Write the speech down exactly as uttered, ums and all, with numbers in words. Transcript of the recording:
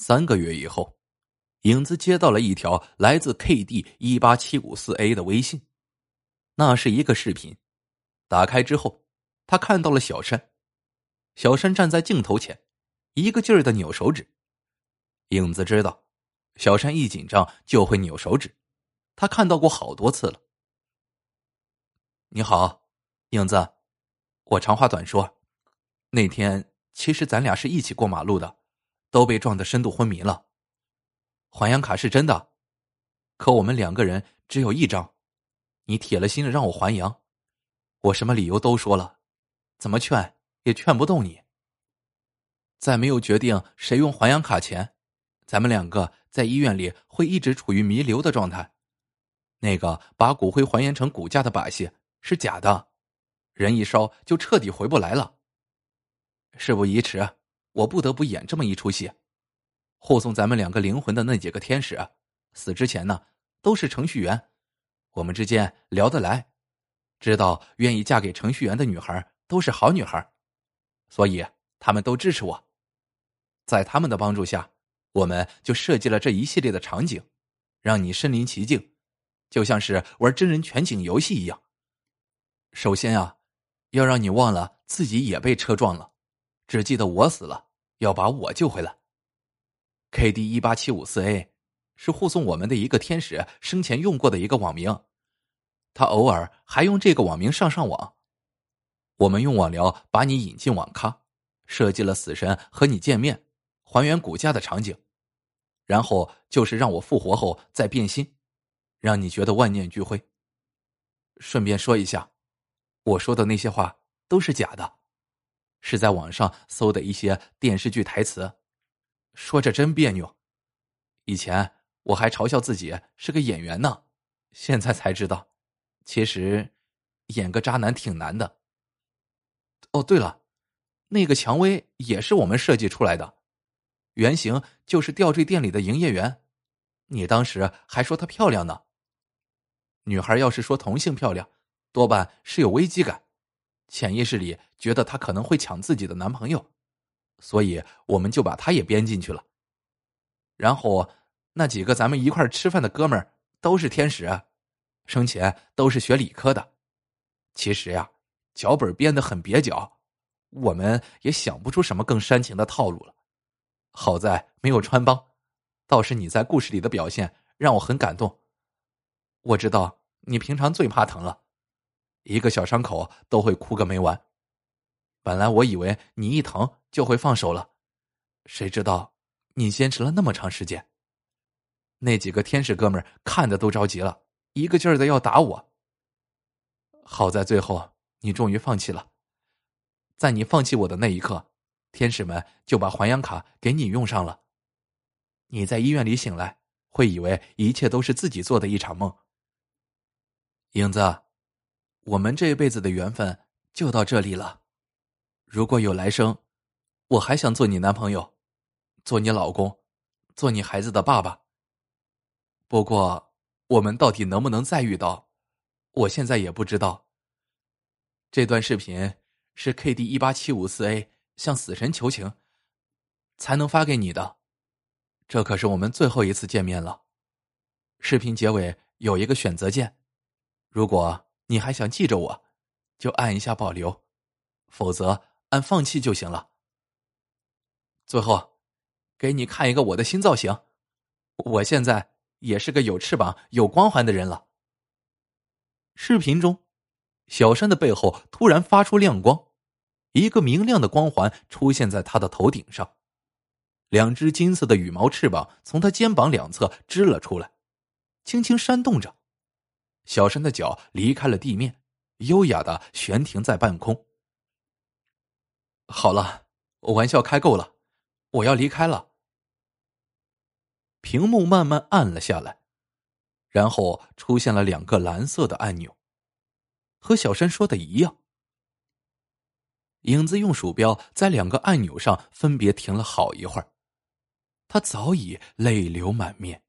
三个月以后，影子接到了一条来自 K D 一八七五四 A 的微信，那是一个视频。打开之后，他看到了小山，小山站在镜头前，一个劲儿的扭手指。影子知道，小山一紧张就会扭手指，他看到过好多次了。你好，影子，我长话短说，那天其实咱俩是一起过马路的，都被撞得深度昏迷了。还阳卡是真的，可我们两个人只有一张，你铁了心的让我还阳，我什么理由都说了，怎么劝也劝不动你。在没有决定谁用还阳卡前，咱们两个在医院里会一直处于弥留的状态。那个把骨灰还原成骨架的把戏是假的，人一烧就彻底回不来了。事不宜迟，我不得不演这么一出戏。护送咱们两个灵魂的那几个天使死之前呢，都是程序员，我们之间聊得来，知道愿意嫁给程序员的女孩都是好女孩，所以他们都支持我。在他们的帮助下，我们就设计了这一系列的场景，让你身临其境，就像是玩真人全景游戏一样。首先啊，要让你忘了自己也被车撞了，只记得我死了，要把我救回来。K D 一八七五四 A 是护送我们的一个天使生前用过的一个网名，他偶尔还用这个网名上上网。我们用网聊把你引进网咖，设计了死神和你见面，还原骨架的场景，然后就是让我复活后再变心，让你觉得万念俱灰。顺便说一下，我说的那些话都是假的，是在网上搜的一些电视剧台词，说着真别扭。以前我还嘲笑自己是个演员呢，现在才知道，其实演个渣男挺难的。哦，对了，那个蔷薇也是我们设计出来的，原型就是吊坠店里的营业员，你当时还说她漂亮呢。女孩要是说同性漂亮，多半是有危机感，潜意识里觉得她可能会抢自己的男朋友，所以我们就把他也编进去了。然后那几个咱们一块吃饭的哥们儿都是天使，生前都是学理科的。其实呀、啊、脚本编得很蹩脚，我们也想不出什么更煽情的套路了。好在没有穿帮，倒是你在故事里的表现让我很感动。我知道你平常最怕疼了，一个小伤口都会哭个没完。本来我以为你一疼就会放手了，谁知道你坚持了那么长时间。那几个天使哥们儿看的都着急了，一个劲儿的要打我。好在最后你终于放弃了，在你放弃我的那一刻，天使们就把还阳卡给你用上了。你在医院里醒来，会以为一切都是自己做的一场梦。影子，我们这辈子的缘分就到这里了。如果有来生，我还想做你男朋友，做你老公，做你孩子的爸爸。不过，我们到底能不能再遇到，我现在也不知道。这段视频是 K D 一八七五四 A 向死神求情才能发给你的，这可是我们最后一次见面了。视频结尾有一个选择键，如果你还想记着我，就按一下保留，否则按放弃就行了。最后给你看一个我的新造型，我现在也是个有翅膀有光环的人了。视频中，小山的背后突然发出亮光，一个明亮的光环出现在他的头顶上，两只金色的羽毛翅膀从他肩膀两侧支了出来，轻轻扇动着。小山的脚离开了地面，优雅地悬停在半空。好了，我玩笑开够了，我要离开了。屏幕慢慢暗了下来，然后出现了两个蓝色的按钮，和小山说的一样。影子用鼠标在两个按钮上分别停了好一会儿，他早已泪流满面。